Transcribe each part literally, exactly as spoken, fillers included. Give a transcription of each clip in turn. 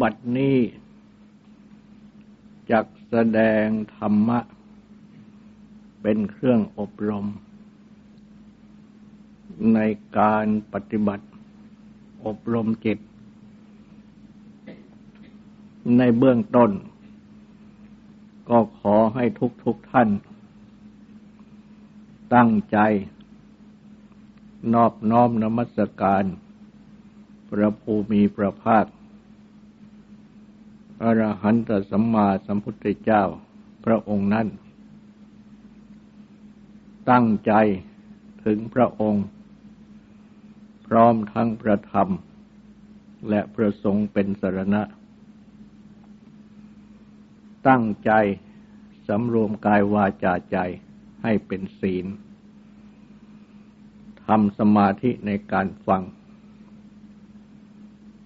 บัดนี้จักแสดงธรรมะเป็นเครื่องอบรมในการปฏิบัติอบรมจิตในเบื้องต้นก็ขอให้ทุกทุกท่านตั้งใจนอบน้อมนมัสการพระภูมิพระภาคอรหันตสัมมาสัมพุทธเจ้าพระองค์นั้นตั้งใจถึงพระองค์พร้อมทั้งพระธรรมและพระสงฆ์เป็นสรณะตั้งใจสำรวมกายวาจาใจให้เป็นศีลทำสมาธิในการฟัง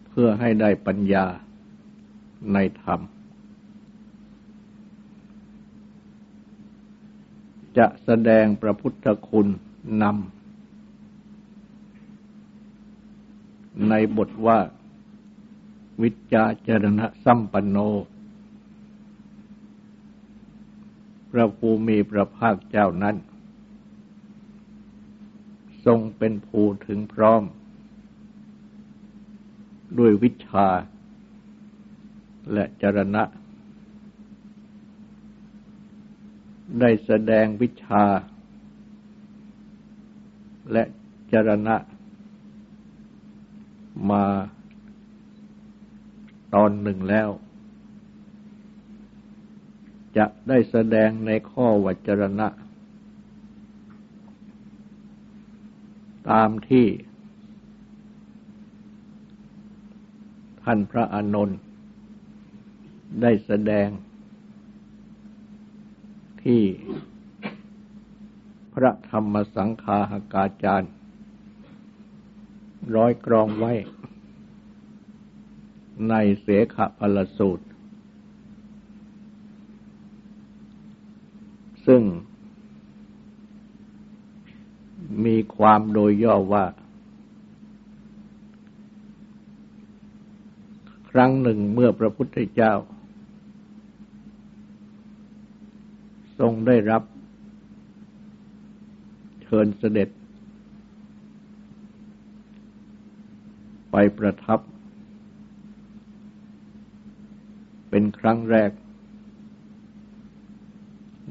เพื่อให้ได้ปัญญาในธรรมจะแสดงพระพุทธคุณนำในบทว่าวิชชาจรณะสัมปันโนพระภูมิพระภาคเจ้านั้นทรงเป็นผู้ถึงพร้อมด้วยวิชชาและจรณะได้แสดงวิชชาและจรณะมาตอนหนึ่งแล้วจะได้แสดงในข้อวัจรณะตามที่ท่านพระอานนท์ได้แสดงที่พระธรรมสังฆาหกาจารย์ร้อยกรองไว้ในเสขพลสูตรซึ่งมีความโดยย่อว่าครั้งหนึ่งเมื่อพระพุทธเจ้าทรงได้รับเชิญเสด็จไปประทับเป็นครั้งแรก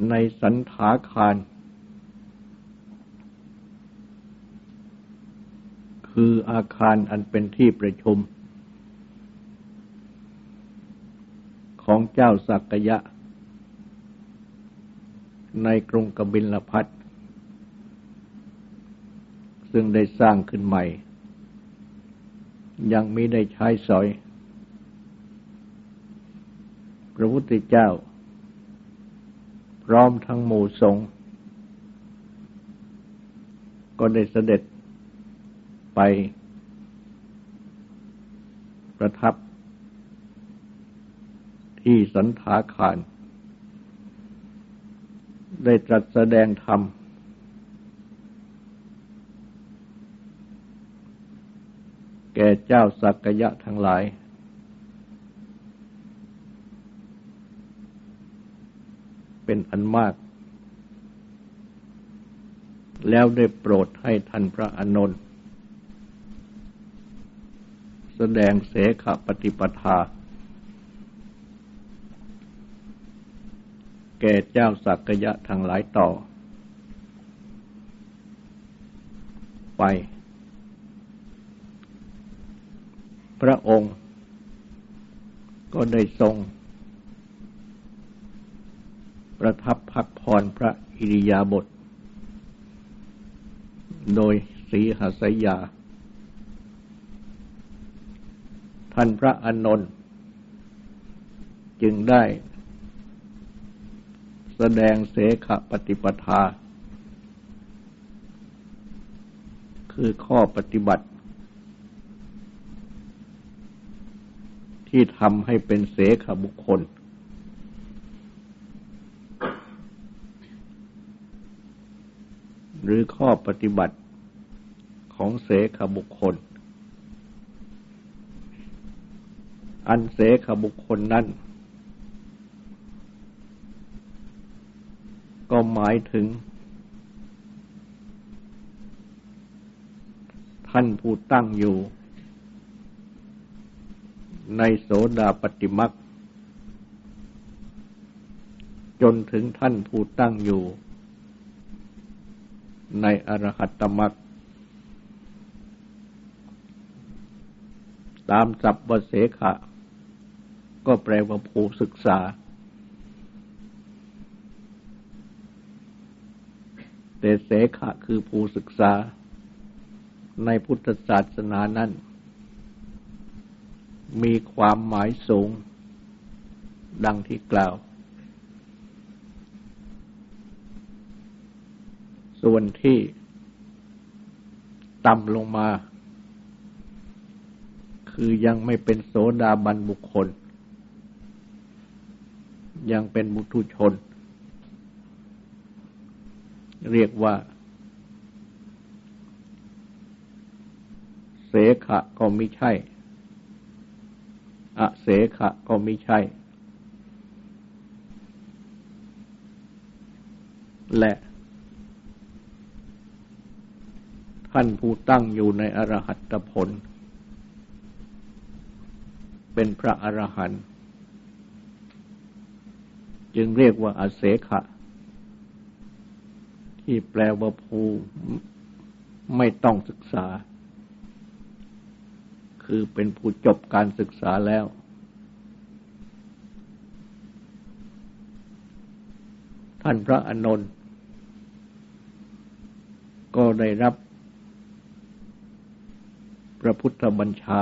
ในสันฐาคารคืออาคารอันเป็นที่ประชุมของเจ้าสักกยะในกรุงกบิลพัสดุซึ่งได้สร้างขึ้นใหม่ยังไม่ได้ใช้สอยพระพุทธเจ้าพร้อมทั้งหมู่สงฆ์ก็ได้เสด็จไปประทับที่สันฐาคารได้ตรัสแสดงธรรมแก่เจ้าสักกยะทั้งหลายเป็นอันมากแล้วได้โปรดให้ท่านพระอานนท์แสดงเสขปฏิปทาแก่เจ้าสักกยะทั้งหลายต่อไปพระองค์ก็ได้ทรงประทับพักผ่อนพระอิริยาบถโดยสีหสยาท่านพระอานนท์จึงได้แสดงเสขปฏิปทาคือข้อปฏิบัติที่ทำให้เป็นเสขบุคคลหรือข้อปฏิบัติของเสขบุคคล อันเสขบุคคลนั้นก็หมายถึงท่านผู้ตั้งอยู่ในโสดาปัตติมรรคจนถึงท่านผู้ตั้งอยู่ในอรหัตตมรรคตามศัพท์ว่าเสขะก็แปลว่าผู้ศึกษาแต่เสขะคือผู้ศึกษาในพุทธศาสนานั้นมีความหมายสูงดังที่กล่าวส่วนที่ต่ำลงมาคือยังไม่เป็นโสดาบันบุคคลยังเป็นปุถุชนเรียกว่าเสขะก็ไม่ใช่อเสขะก็ไม่ใช่และท่านผู้ตั้งอยู่ในอรหัตผลเป็นพระอรหันต์จึงเรียกว่าอเสขะที่แปลว่าผู้ไม่ต้องศึกษาคือเป็นผู้จบการศึกษาแล้วท่านพระอานนท์ก็ได้รับพระพุทธบัญชา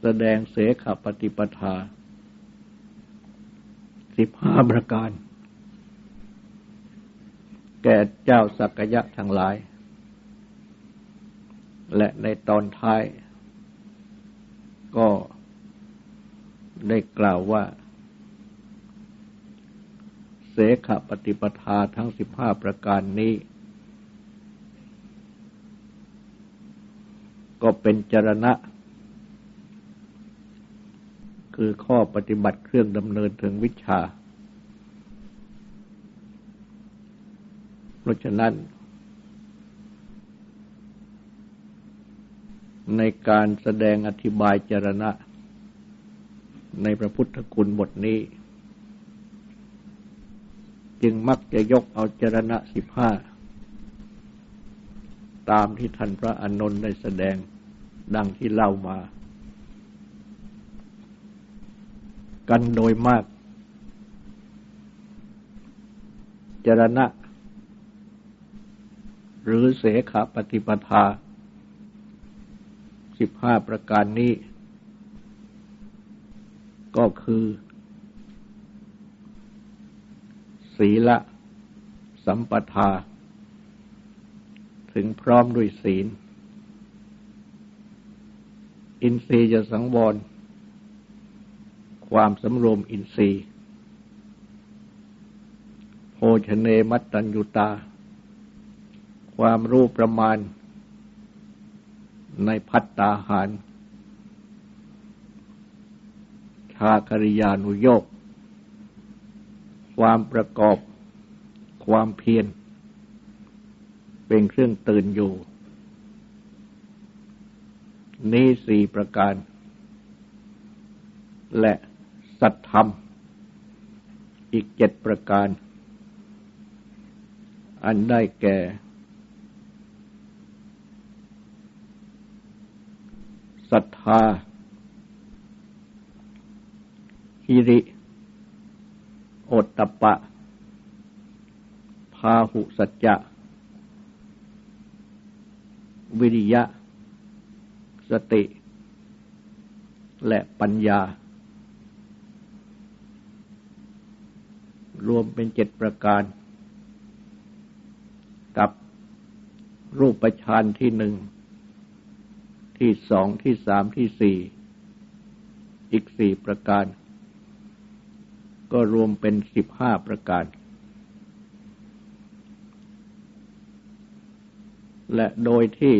แสดงเสขปฏิปทาสิบห้าประการแก่เจ้าสักยะทั้งหลายและในตอนท้ายก็ได้กล่าวว่าเสขปฏิปทาทั้งสิบห้าประการนี้ก็เป็นจรณะคือข้อปฏิบัติเครื่องดำเนินถึงวิชาเพราะฉะนั้นในการแสดงอธิบายจรณะในพระพุทธคุณบทนี้จึงมักจะยกเอาจรณะสิบห้าตามที่ท่านพระอานนท์ได้แสดงดังที่เล่ามากันโดยมากจรณะหรือเสขปฏิปทาสิบห้าประการนี้ก็คือศีลสัมปทาถึงพร้อมด้วยศีลอินทรียสังวรความสำรวมอินทรีย์โภชเนมัตตัญญุตาความรู้ประมาณในภัตตาหารชาคริยานุโยคความประกอบความเพียรเป็นเครื่องตื่นอยู่นี้สี่ประการและสัตธรรมอีกเจ็ดประการอันได้แก่ศรัทธาหิริโอตตัปปะพาหุสัจจะวิริยะสติและปัญญารวมเป็นเจ็ดประการกับรูปฌานที่หนึ่งที่สองที่สามที่สี่อีกสี่ประการก็รวมเป็นสิบห้าประการและโดยที่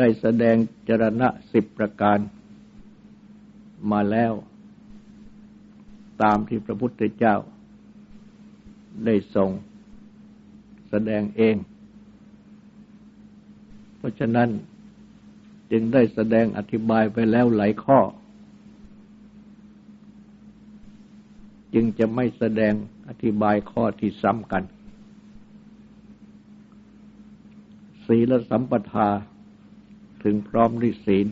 ได้แสดงจรณะสิบประการมาแล้วตามที่พระพุทธเจ้าได้ทรงแสดงเองเพราะฉะนั้นจึงได้แสดงอธิบายไปแล้วหลายข้อจึงจะไม่แสดงอธิบายข้อที่ซ้ำกันศีลสัมปทาถึงพร้อมด้วยศีล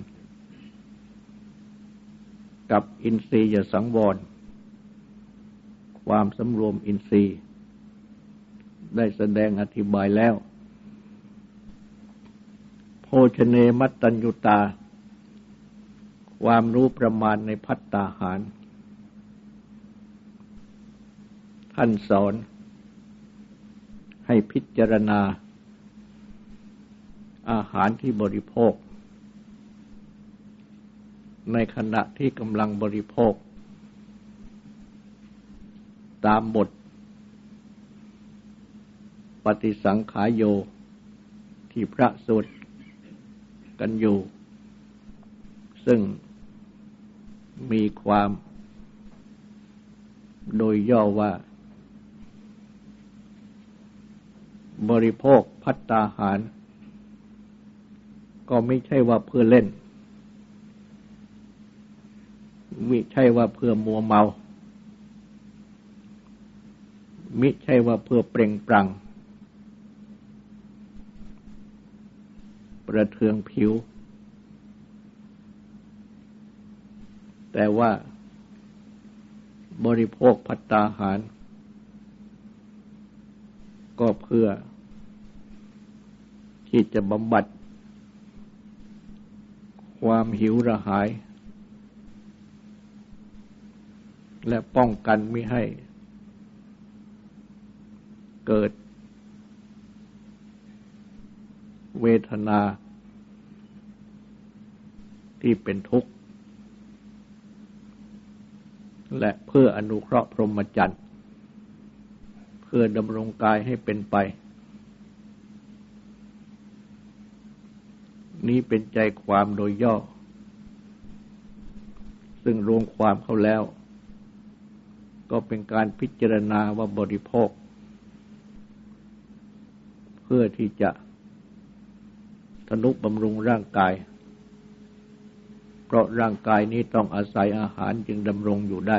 กับอินทรียสังวรความสำรวมอินทรีย์ได้แสดงอธิบายแล้วโภชเนมัตตัญญุตาความรู้ประมาณในภัตตาหารท่านสอนให้พิจารณาอาหารที่บริโภคในขณะที่กำลังบริโภคตามบทปฏิสังขายโยที่พระสวดกันอยู่ซึ่งมีความโดยย่อว่าบริโภคภัตตาหารก็ไม่ใช่ว่าเพื่อเล่นมิใช่ว่าเพื่อมัวเมามิใช่ว่าเพื่อเปล่งปลั่งประเทืองผิวแต่ว่าบริโภคภัตตาหารก็เพื่อที่จะบำบัดความหิวระหายและป้องกันไม่ให้เกิดเวทนาที่เป็นทุกข์และเพื่ออนุเคราะห์พรหมจรรย์เพื่อดำรงกายให้เป็นไปนี้เป็นใจความโดยย่อซึ่งรวมความเข้าแล้วก็เป็นการพิจารณาว่าบริโภคเพื่อที่จะทนุบำรุงร่างกายเพราะร่างกายนี้ต้องอาศัยอาหารจึงดำรงอยู่ได้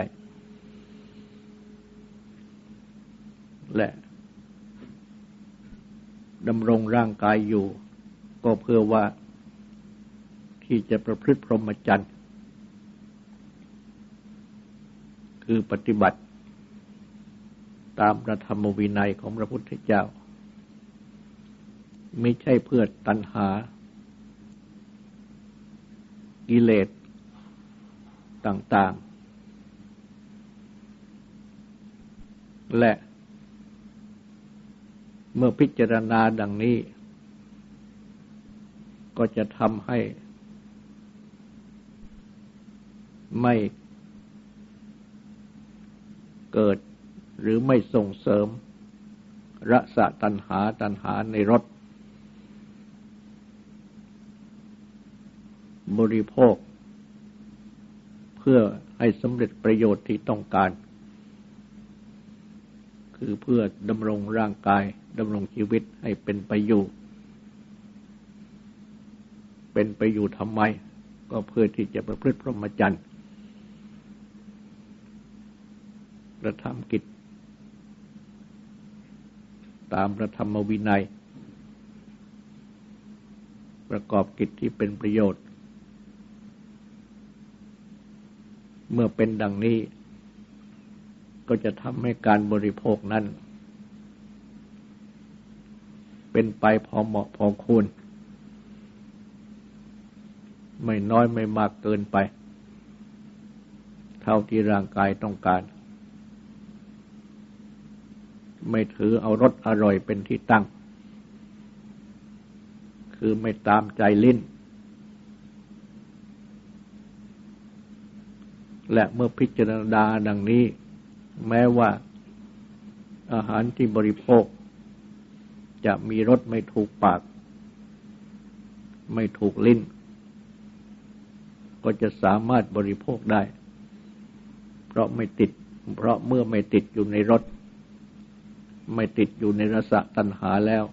และดำรงร่างกายอยู่ก็เพื่อว่าที่จะประพฤติพรหมจรรย์คือปฏิบัติตามพระธรรมวินัยของพระพุทธเจ้าไม่ใช่เพื่อตัณหากิเลสต่างๆและเมื่อพิจารณาดังนี้ก็จะทำให้ไม่เกิดหรือไม่ส่งเสริมรสตัณหาตัณหาในรสบริโภคเพื่อให้สำเร็จประโยชน์ที่ต้องการคือเพื่อดำรงร่างกายดำรงชีวิตให้เป็นไปอยู่เป็นไปอยู่ทำไมก็เพื่อที่จะประพฤติพรหมจรรย์กระทำกิจตามพระธรรมวินัยประกอบกิจที่เป็นประโยชน์เมื่อเป็นดังนี้ก็จะทำให้การบริโภคนั้นเป็นไปพอเหมาะพอควรไม่น้อยไม่มากเกินไปเท่าที่ร่างกายต้องการไม่ถือเอารสอร่อยเป็นที่ตั้งคือไม่ตามใจลิ้นและเมื่อพิจารณาดังนี้แม้ว่าอาหารที่บริโภคจะมีรสไม่ถูกปาก ไม่ถูกลิ้นก็จะสามารถบริโภคได้เพราะไม่ติดเพราะเมื่อไม่ติดอยู่ในรสไม่ติดอยู่ในรสตัณหาแล้ว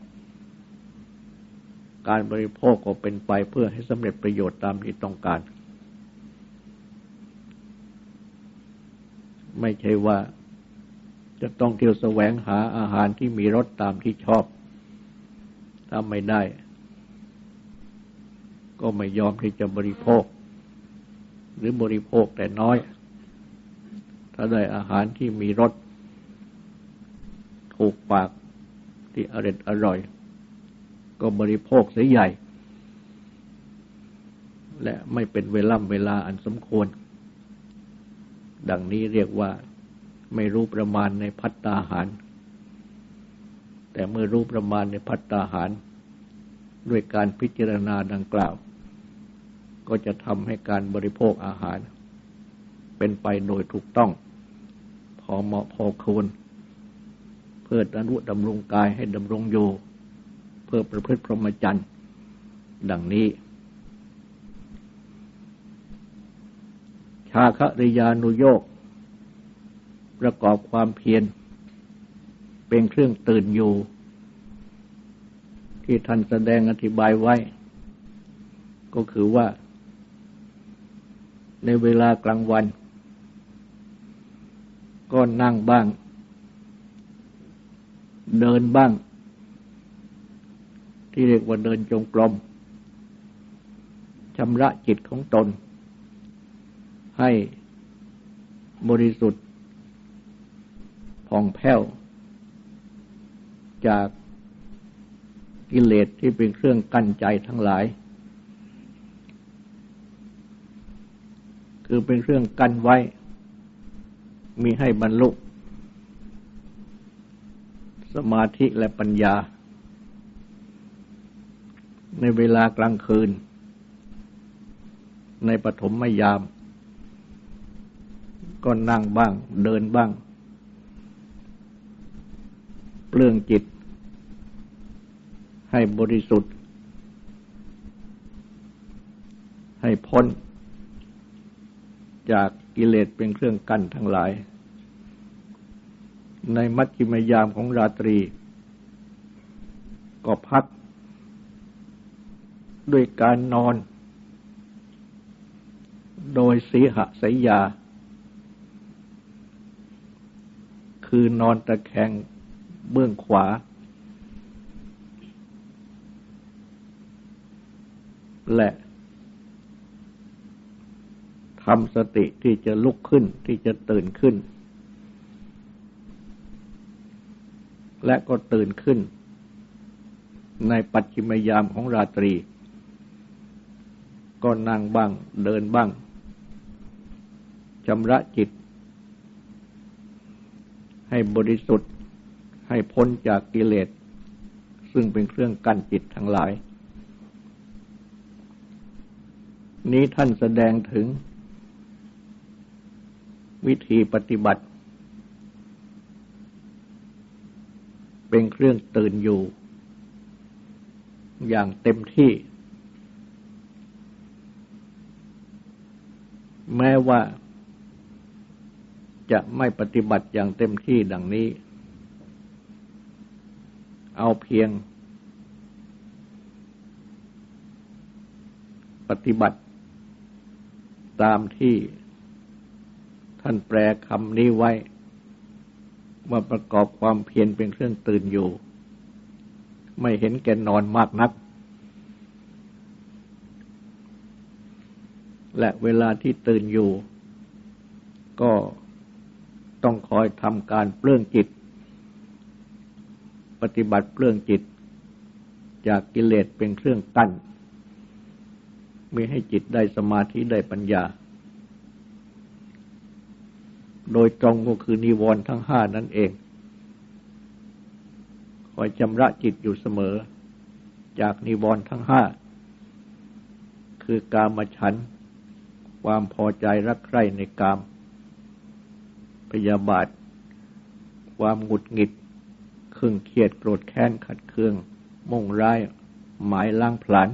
การบริโภคก็เป็นไปเพื่อให้สำเร็จประโยชน์ตามที่ต้องการไม่ใช่ว่าจะต้องเที่ยวแสวงหาอาหารที่มีรสตามที่ชอบถ้าไม่ได้ก็ไม่ยอมที่จะบริโภคหรือบริโภคแต่น้อยถ้าได้อาหารที่มีรสถูกปากที่อร่อยอร่อยก็บริโภคเสียใหญ่และไม่เป็นเวล่ำเวลาอันสมควรดังนี้เรียกว่าไม่รู้ประมาณในภัตตาหารแต่เมื่อรู้ประมาณในภัตตาหารด้วยการพิจารณาดังกล่าวก็จะทำให้การบริโภคอาหารเป็นไปโดยถูกต้องพอเหมาะพอควรเพื่ออนุดำรงกายให้ดำรงอยู่เพื่อประพฤติพรหมจรรย์ดังนี้ชาคริยานุโยคประกอบความเพียรเป็นเครื่องตื่นอยู่ที่ท่านแสดงอธิบายไว้ก็คือว่าในเวลากลางวันก็นั่งบ้างเดินบ้างที่เรียกว่าเดินจงกรมชำระจิตของตนให้บริสุทธิ์ผ่องแผ้วจากกิเลสที่เป็นเครื่องกั้นใจทั้งหลายคือเป็นเครื่องกั้นไว้มิให้บรรลุสมาธิและปัญญาในเวลากลางคืนในปฐมยามก็นั่งบ้างเดินบ้างเปลื้องจิตให้บริสุทธิ์ให้พ้นจากกิเลสเป็นเครื่องกั้นทั้งหลายในมัชฌิมยามของราตรีก็พักด้วยการนอนโดยสีหสยาคือนอนตะแคงเบื้องขวาและทำสติที่จะลุกขึ้นที่จะตื่นขึ้นและก็ตื่นขึ้นในปัจฉิมยามของราตรีก็นั่งบ้างเดินบ้างชำระจิตให้บริสุทธิ์ให้พ้นจากกิเลสซึ่งเป็นเครื่องกั้นจิตทั้งหลายนี้ท่านแสดงถึงวิธีปฏิบัติเป็นเครื่องตื่นอยู่อย่างเต็มที่แม้ว่าจะไม่ปฏิบัติอย่างเต็มที่ดังนี้เอาเพียงปฏิบัติตามที่ท่านแปลคำนี้ไว้ว่าประกอบความเพียรเป็นเครื่องตื่นอยู่ไม่เห็นแก่นอนมากนักและเวลาที่ตื่นอยู่ก็ต้องคอยทำการเปลื้องจิตปฏิบัติเปลื้องจิตจากกิเลสเป็นเครื่องกั้นมิให้จิตได้สมาธิได้ปัญญาโดยตรงก็คือนิวรณ์ทั้งห้านั่นเองคอยชำระจิตอยู่เสมอจากนิวรณ์ทั้งห้าคือกามฉันท์ความพอใจรักใคร่ในกามพยาบาทความหงุดหงิดเครื่องเครียดโกรธแค้นขัดเคืองมุ่งร้ายหมายล้างผลาญ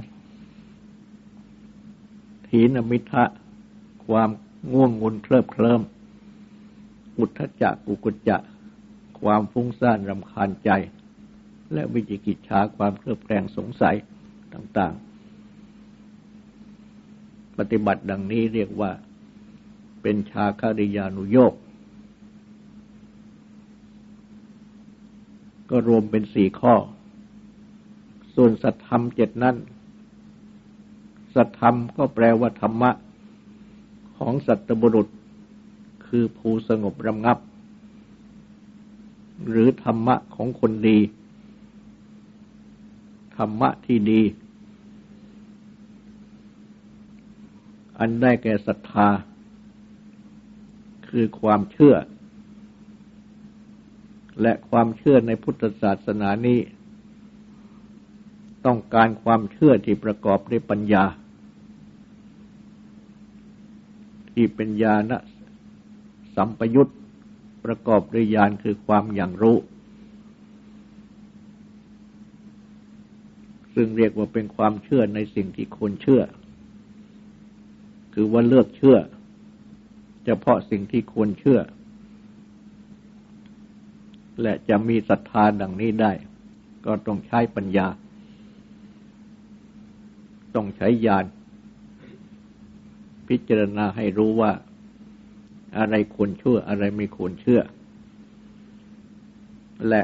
ถีนมิทะความง่วงงุนเคลิบเคลิ้มอุทธัจจะกุกุจจะความฟุ้งซ่านรำคาญใจและวิจิกิจฉาความเคลือบแคลงสงสัยต่างๆปฏิบัติดังนี้เรียกว่าเป็นชาคริยานุโยคก็รวมเป็นสี่ข้อส่วนสัทธรรมเจ็ดนั้นสัทธรรมก็แปลว่าธรรมะของสัตบุรุษคือภูสงบระงับหรือธรรมะของคนดีธรรมะที่ดีอันได้แก่ศรัทธาคือความเชื่อและความเชื่อในพุทธศาสนานี้ต้องการความเชื่อที่ประกอบด้วยปัญญาที่เป็นญาณสัมปยุตประกอบด้วยญาณคือความอย่างรู้ซึ่งเรียกว่าเป็นความเชื่อในสิ่งที่ควรเชื่อคือว่าเลือกเชื่อเฉพาะสิ่งที่ควรเชื่อและจะมีศรัทธาดังนี้ได้ก็ต้องใช้ปัญญาต้องใช้ญาณพิจารณาให้รู้ว่าอะไรควรเชื่ออะไรไม่ควรเชื่อและ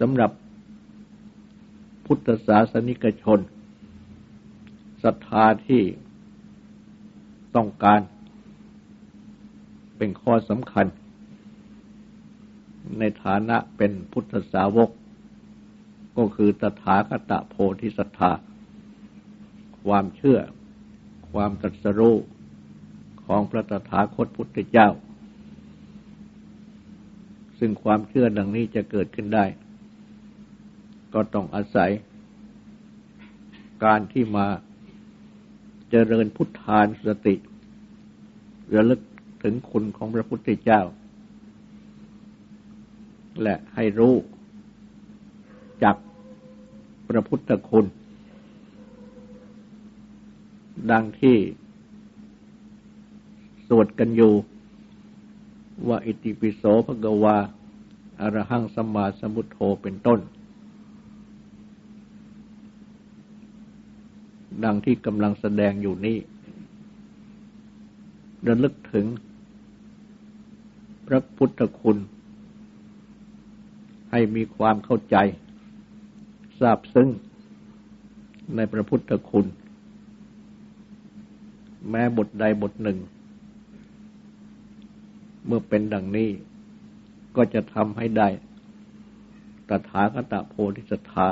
สำหรับพุทธศาสนิกชนศรัทธาที่ต้องการเป็นข้อสำคัญในฐานะเป็นพุทธสาวกก็คือตถาคตโพธิศรัทธาความเชื่อความตรัสรู้ของพระตถาคตพุทธเจ้าซึ่งความเชื่อดังนี้จะเกิดขึ้นได้ก็ต้องอาศัยการที่มาเจริญพุทธานุสติระลึกถึงคุณของพระพุทธเจ้าและให้รู้จักพระพุทธคุณดังที่สวดกันอยู่ว่าอิติปิโสภะคะวาอะระหังสัมมาสัมพุทโธเป็นต้นดังที่กำลังแสดงอยู่นี้ระลึกถึงพระพุทธคุณให้มีความเข้าใจซาบซึ้งในพระพุทธคุณแม้บทใดบทหนึ่งเมื่อเป็นดังนี้ก็จะทำให้ได้ตถาคตโพธิศรัทธา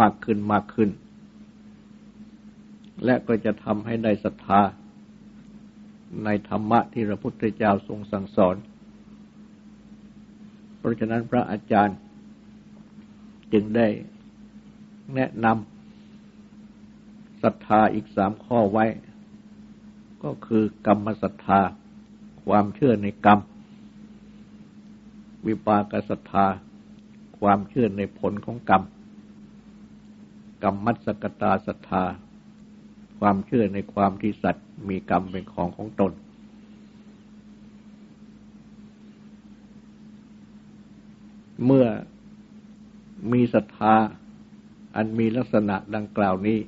มากขึ้นมากขึ้นและก็จะทำให้ได้ศรัทธาในธรรมะที่พระพุทธเจ้าทรงสั่งสอนเพราะฉะนั้นพระอาจารย์จึงได้แนะนำศรัทธาอีกสามข้อไว้ก็คือกรรมศรัทธาความเชื่อในกรรมวิปากศรัทธาความเชื่อในผลของกรรมกรรมัสสกตาศรัทธาความเชื่อในความที่สัตว์มีกรรมเป็นของของตนเมื่อมีศรัทธาอันมีลักษณะดังกล่าวนี้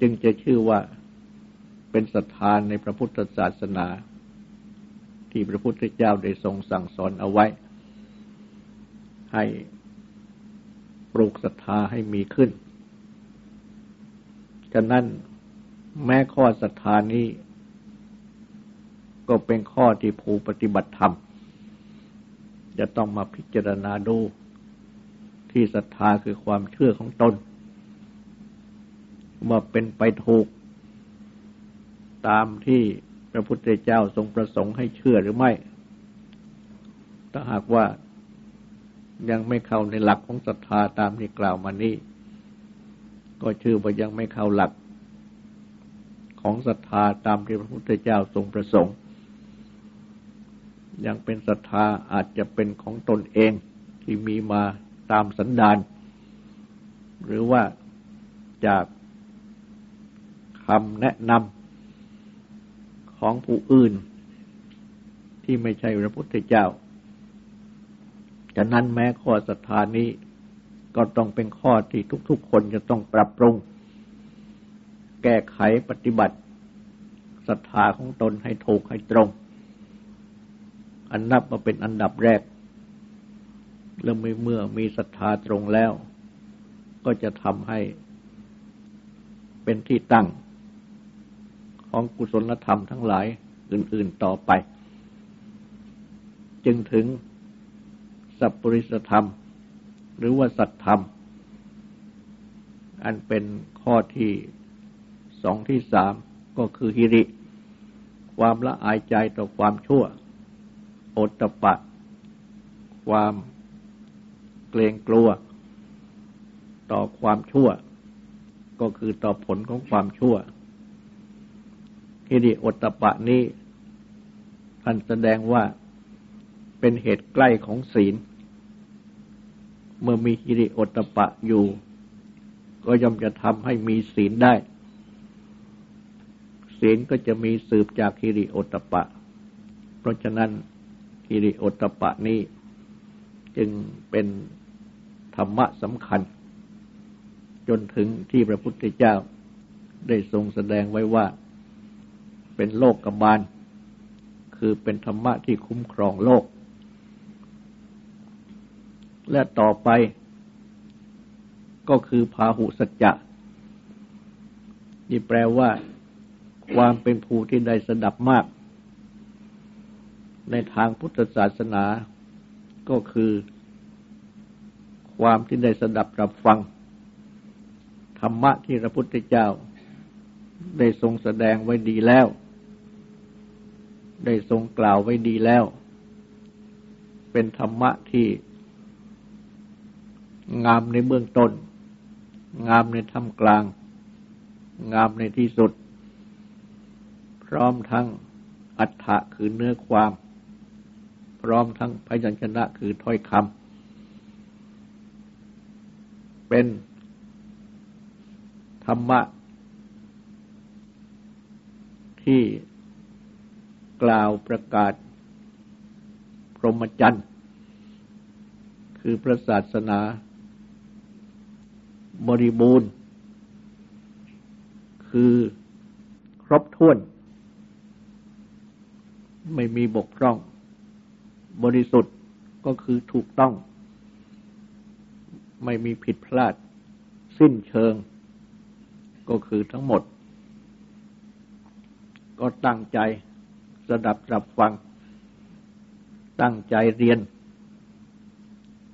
จึงจะชื่อว่าเป็นศรัทธาในพระพุทธศาสนาที่พระพุทธเจ้าได้ทรงสั่งสอนเอาไว้ให้ปลูกศรัทธาให้มีขึ้นฉะนั้นแม้ข้อศรัทธานี้ก็เป็นข้อที่ผู้ปฏิบัติธรรมจะต้องมาพิจารณาดูที่ศรัทธาคือความเชื่อของตนว่าเป็นไปถูกตามที่พระพุทธเจ้าทรงประสงค์ให้เชื่อหรือไม่ถ้าหากว่ายังไม่เข้าในหลักของศรัทธาตามที่กล่าวมานี้ก็ชื่อว่ายังไม่เข้าหลักของศรัทธาตามที่พระพุทธเจ้าทรงประสงค์ยังเป็นศรัทธาอาจจะเป็นของตนเองที่มีมาตามสันดาน หรือว่าจากคำแนะนำของผู้อื่นที่ไม่ใช่พระพุทธเจ้าฉะนั้นแม้ข้อศรัทธานี้ก็ต้องเป็นข้อที่ทุกๆคนจะต้องปรับปรุงแก้ไขปฏิบัติศรัทธาของตนให้ถูกให้ตรงอันนับมาเป็นอันดับแรกแล้วเมื่อมีศรัทธาตรงแล้วก็จะทำให้เป็นที่ตั้งของกุศลธรรมทั้งหลายอื่นๆต่อไปจึงถึงสัพปริสธรรมหรือว่าสัตธรรมอันเป็นข้อที่สองที่สามก็คือหิริความละอายใจต่อความชั่วโอตตัปปะความเกรงกลัวต่อความชั่วก็คือต่อผลของความชั่วหิริโอตตัปปะนี้ท่านแสดงว่าเป็นเหตุใกล้ของศีลเมื่อมีหิริโอตตัปปะอยู่ก็ย่อมจะทำให้มีศีลได้ศีลก็จะมีสืบจากหิริโอตตัปปะเพราะฉะนั้นหิริโอตตัปปะนี้จึงเป็นธรรมะสำคัญจนถึงที่พระพุทธเจ้าได้ทรงแสดงไว้ว่าเป็นโลกบาลคือเป็นธรรมะที่คุ้มครองโลกและต่อไปก็คือพาหุสัจจะนี่แปลว่าความเป็นผู้ที่ได้สดับมากในทางพุทธศาสนาก็คือความที่ได้สดับรับฟังธรรมะที่พระพุทธเจ้าได้ทรงแสดงไว้ดีแล้วได้ทรงกล่าวไว้ดีแล้วเป็นธรรมะที่งามในเบื้องต้นงามในท่ามกลางงามในที่สุดพร้อมทั้งอัฏฐะคือเนื้อความพร้อมทั้งพยัญชนะคือถ้อยคำเป็นธรรมะที่กล่าวประกาศพรหมจรรย์คือพระศาสนาบริบูรณ์คือครบถ้วนไม่มีบกพร่องบริสุทธิ์ก็คือถูกต้องไม่มีผิดพลาดสิ้นเชิงก็คือทั้งหมดก็ตั้งใจสดับรับฟังตั้งใจเรียน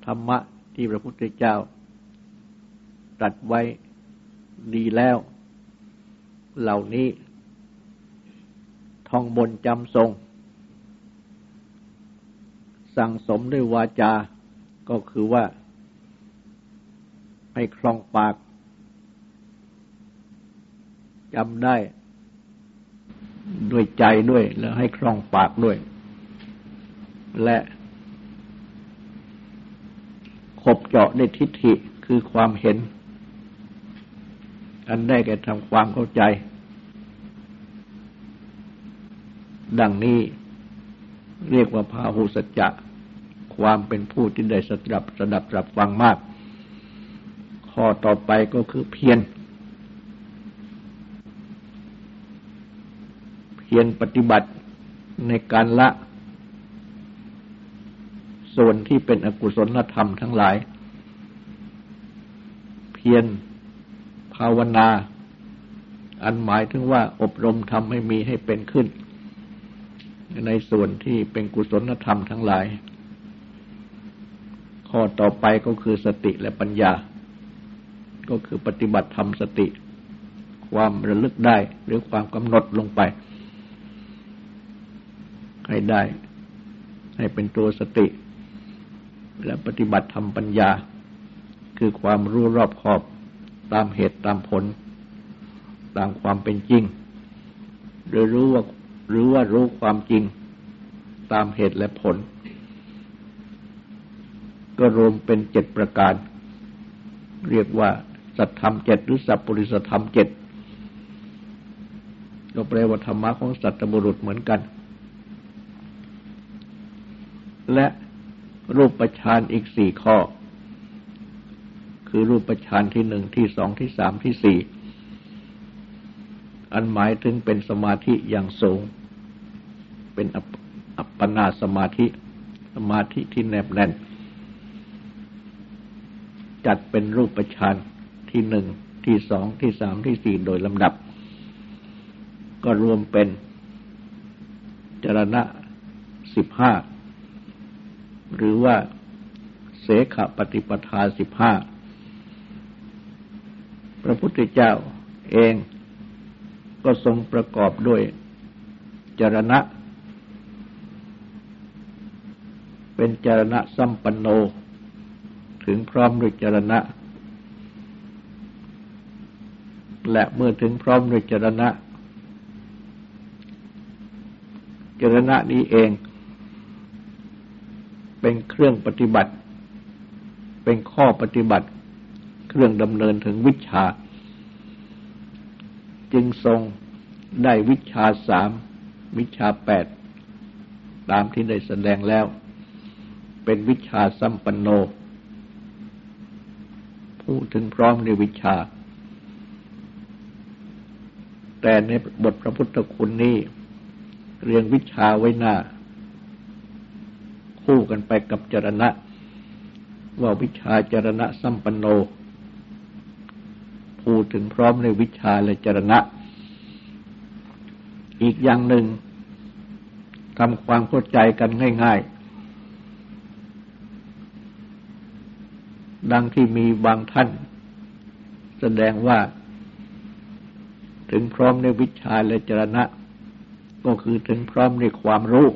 ธรรมะที่พระพุทธเจ้าตรัสไว้ดีแล้วเหล่านี้ท่องบนจำทรงสั่งสมด้วยวาจาก็คือว่าให้คล่องปากจำได้ด้วยใจด้วยแล้วให้คล่องปากด้วยและขบเจาะได้ทิฏฐิคือความเห็นอันได้แก่ทำความเข้าใจดังนี้เรียกว่าพาหุสัจจะความเป็นผู้ที่ได้สดับสดับรับฟังมากข้อต่อไปก็คือเพียรเพียรปฏิบัติในการละส่วนที่เป็นอกุศลธรรมทั้งหลายเพียรภาวนาอันหมายถึงว่าอบรมทำให้มีให้เป็นขึ้นในส่วนที่เป็นกุศลธรรมทั้งหลายข้อต่อไปก็คือสติและปัญญาก็คือปฏิบัติธรรมสติความระลึกได้หรือความกำหนดลงไปให้ได้ให้เป็นตัวสติและปฏิบัติธรรมปัญญาคือความรู้รอบขอบตามเหตุตามผลตามความเป็นจริงหรือรู้ว่าหรือว่ารู้ความจริงตามเหตุและผลก็รวมเป็นเจ็ดประการเรียกว่า สัตธรรมเจ็ดหรือสัพปริสธรรมเจ็ดก็แปลว่าธรรมะของสัตบุรุษเหมือนกันและรูปฌานอีกสี่ข้อคือรูปฌานที่หนึ่งที่สองที่สามที่สี่อันหมายถึงเป็นสมาธิอย่างสูงเป็นอัปปนาสมาธิสมาธิที่แนบแน่นจัดเป็นรูปฌานที่หนึ่งที่สองที่สามที่สี่โดยลำดับก็รวมเป็นจรณะสิบห้าหรือว่าเสขปฏิปทาสิบห้าพระพุทธเจ้าเองก็ทรงประกอบด้วยจรณะเป็นจรณะสัมปันโนถึงพร้อมด้วยจรณะและเมื่อถึงพร้อมด้วยจรณะจรณะนี้เองเป็นเครื่องปฏิบัติเป็นข้อปฏิบัติเครื่องดำเนินถึงวิชาจึงทรงได้วิชาสามวิชาแปดตามที่ได้แสดงแล้วเป็นวิชาสัมปันโนผู้ถึงพร้อมในวิชาแต่ในบทพระพุทธคุณนี้เรียงวิชาไว้หน้าคู่กันไปกับจรณะว่าวิชาจรณะสัมปันโนผู้ถึงพร้อมในวิชาและจรณะอีกอย่างหนึ่งทำความเข้าใจกันง่ายๆดังที่มีบางท่านแสดงว่าถึงพร้อมในวิชาและจรณะก็คือถึงพร้อมในความรู้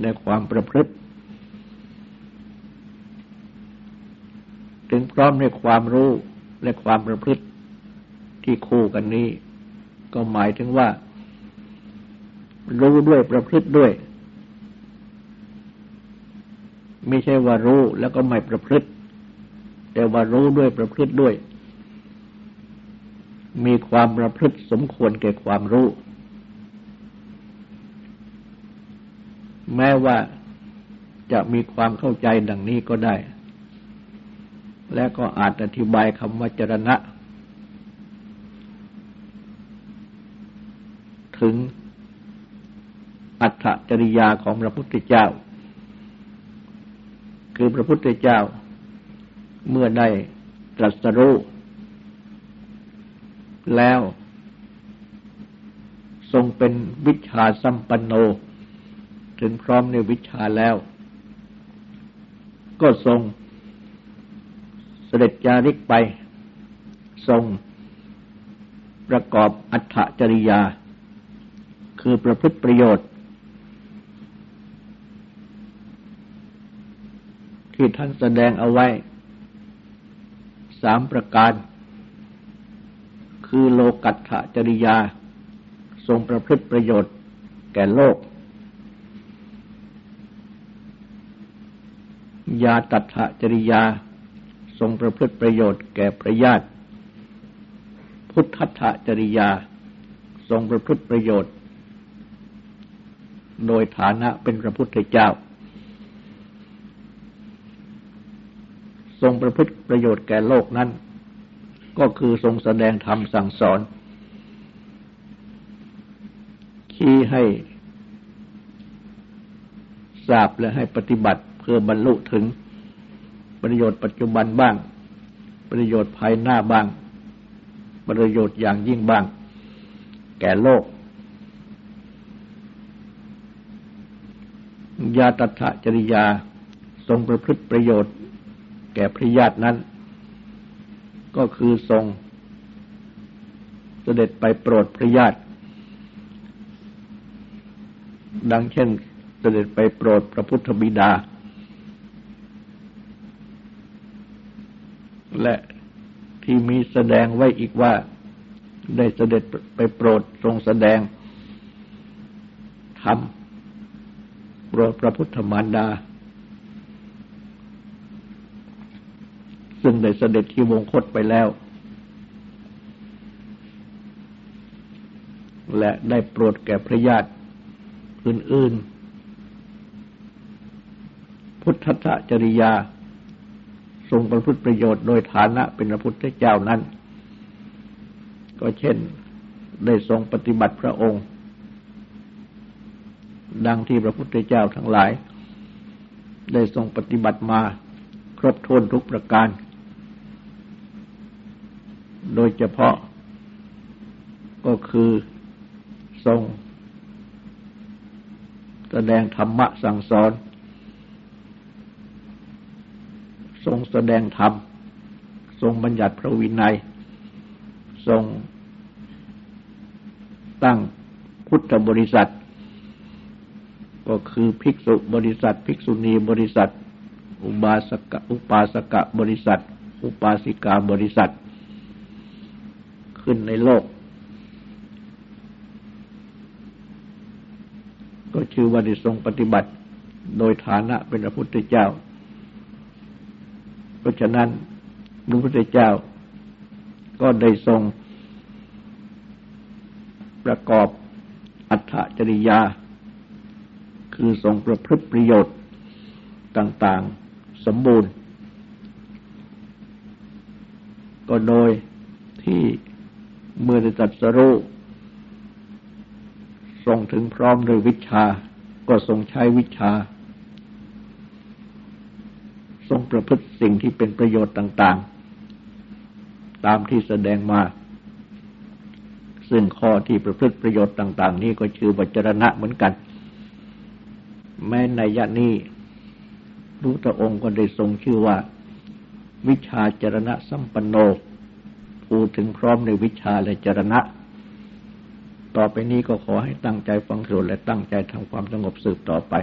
และความประพฤติถึงพร้อมในความรู้และความประพฤติที่คู่กันนี้ก็หมายถึงว่ารู้ด้วยประพฤติด้วยไม่ใช่ว่ารู้แล้วก็ไม่ประพฤติแต่ว่ารู้ด้วยประพฤติด้วยมีความประพฤติสมควรแก่ความรู้แม้ว่าจะมีความเข้าใจดังนี้ก็ได้และก็อาจอธิบายคำว่าจรณะถึงอัตถจริยาของพระพุทธเจ้าคือพระพุทธเจ้าเมื่อได้ตรัสรู้แล้วทรงเป็นวิชาสัมปันโนถึงพร้อมในวิชาแล้วก็ทรงเสด็จจาริกไปทรงประกอบอัตถจริยาคือประพฤติประโยชน์ที่ท่านแสดงเอาไว้สามประการคือโลกัตถจริยาทรงประพฤติประโยชน์แก่โลกญาตัตถจริยาทรงประพฤติประโยชน์แก่ประญาติพุทธัตถจริยาทรงประพฤติประโยชน์โดยฐานะเป็นพระพุทธเจ้าทรงประพฤติประโยชน์แก่โลกนั้นก็คือทรงแสดงธรรมสั่งสอนที่ให้ทราบและให้ปฏิบัติเพื่อบรรลุถึงประโยชน์ปัจจุบันบ้างประโยชน์ภายหน้าบ้างประโยชน์อย่างยิ่งบ้างแก่โลกญาตัตถจริยาทรงประพฤติประโยชน์แก่พระญาตินั้นก็คือทรงเสด็จไปโปรดพระญาติดังเช่นเสด็จไปโปรดพระพุทธบิดาและที่มีแสดงไว้อีกว่าได้เสด็จไปโปรดทรงแสดงธรรมโปรดพระพุทธมารดาซึ่งได้เสด็จที่วงคตไปแล้ว และได้โปรดแก่พระญาติอื่นๆพุทธะจริยาทรงประพฤติประโยชน์โดยฐานะเป็นพระพุทธเจ้านั้นก็เช่นได้ทรงปฏิบัติพระองค์ดังที่พระพุทธเจ้าทั้งหลายได้ทรงปฏิบัติมาครบถ้วนทุกประการโดยเฉพาะก็คือทรงแสดงธรรมะสั่งสอนทรงแสดงธรรมทรงบัญญัติพระวินัยทรงตั้งพุทธบริษัทก็คือภิกษุบริษัทภิกษุณีบริษัทอุบาสกอุปาสกบริษัทอุปาสิกาบริษัทขึ้นในโลกก็ชื่อว่าได้ทรงปฏิบัติโดยฐานะเป็นพระพุทธเจ้าเพราะฉะนั้นพระพุทธเจ้าก็ได้ทรงประกอบอัตถจริยาคือทรงประพฤติประโยชน์ต่างๆสมบูรณ์ก็โดยที่เมื่อได้ตรัสรู้ทรงถึงพร้อมด้วยวิชชาก็ทรงใช้วิชชาทรงประพฤติสิ่งที่เป็นประโยชน์ต่างๆตามที่แสดงมาซึ่งข้อที่ประพฤติประโยชน์ต่างๆนี้ก็ชื่อวัจรณะเหมือนกันแม้ในยะนี้พระพุทธองค์ก็ได้ทรงชื่อว่าวิชชาจรณะสัมปันโนผู้ถึงพร้อมในวิชชาและจรณะต่อไปนี้ก็ขอให้ตั้งใจฟังสวดและตั้งใจทำความสงบสืบต่อไป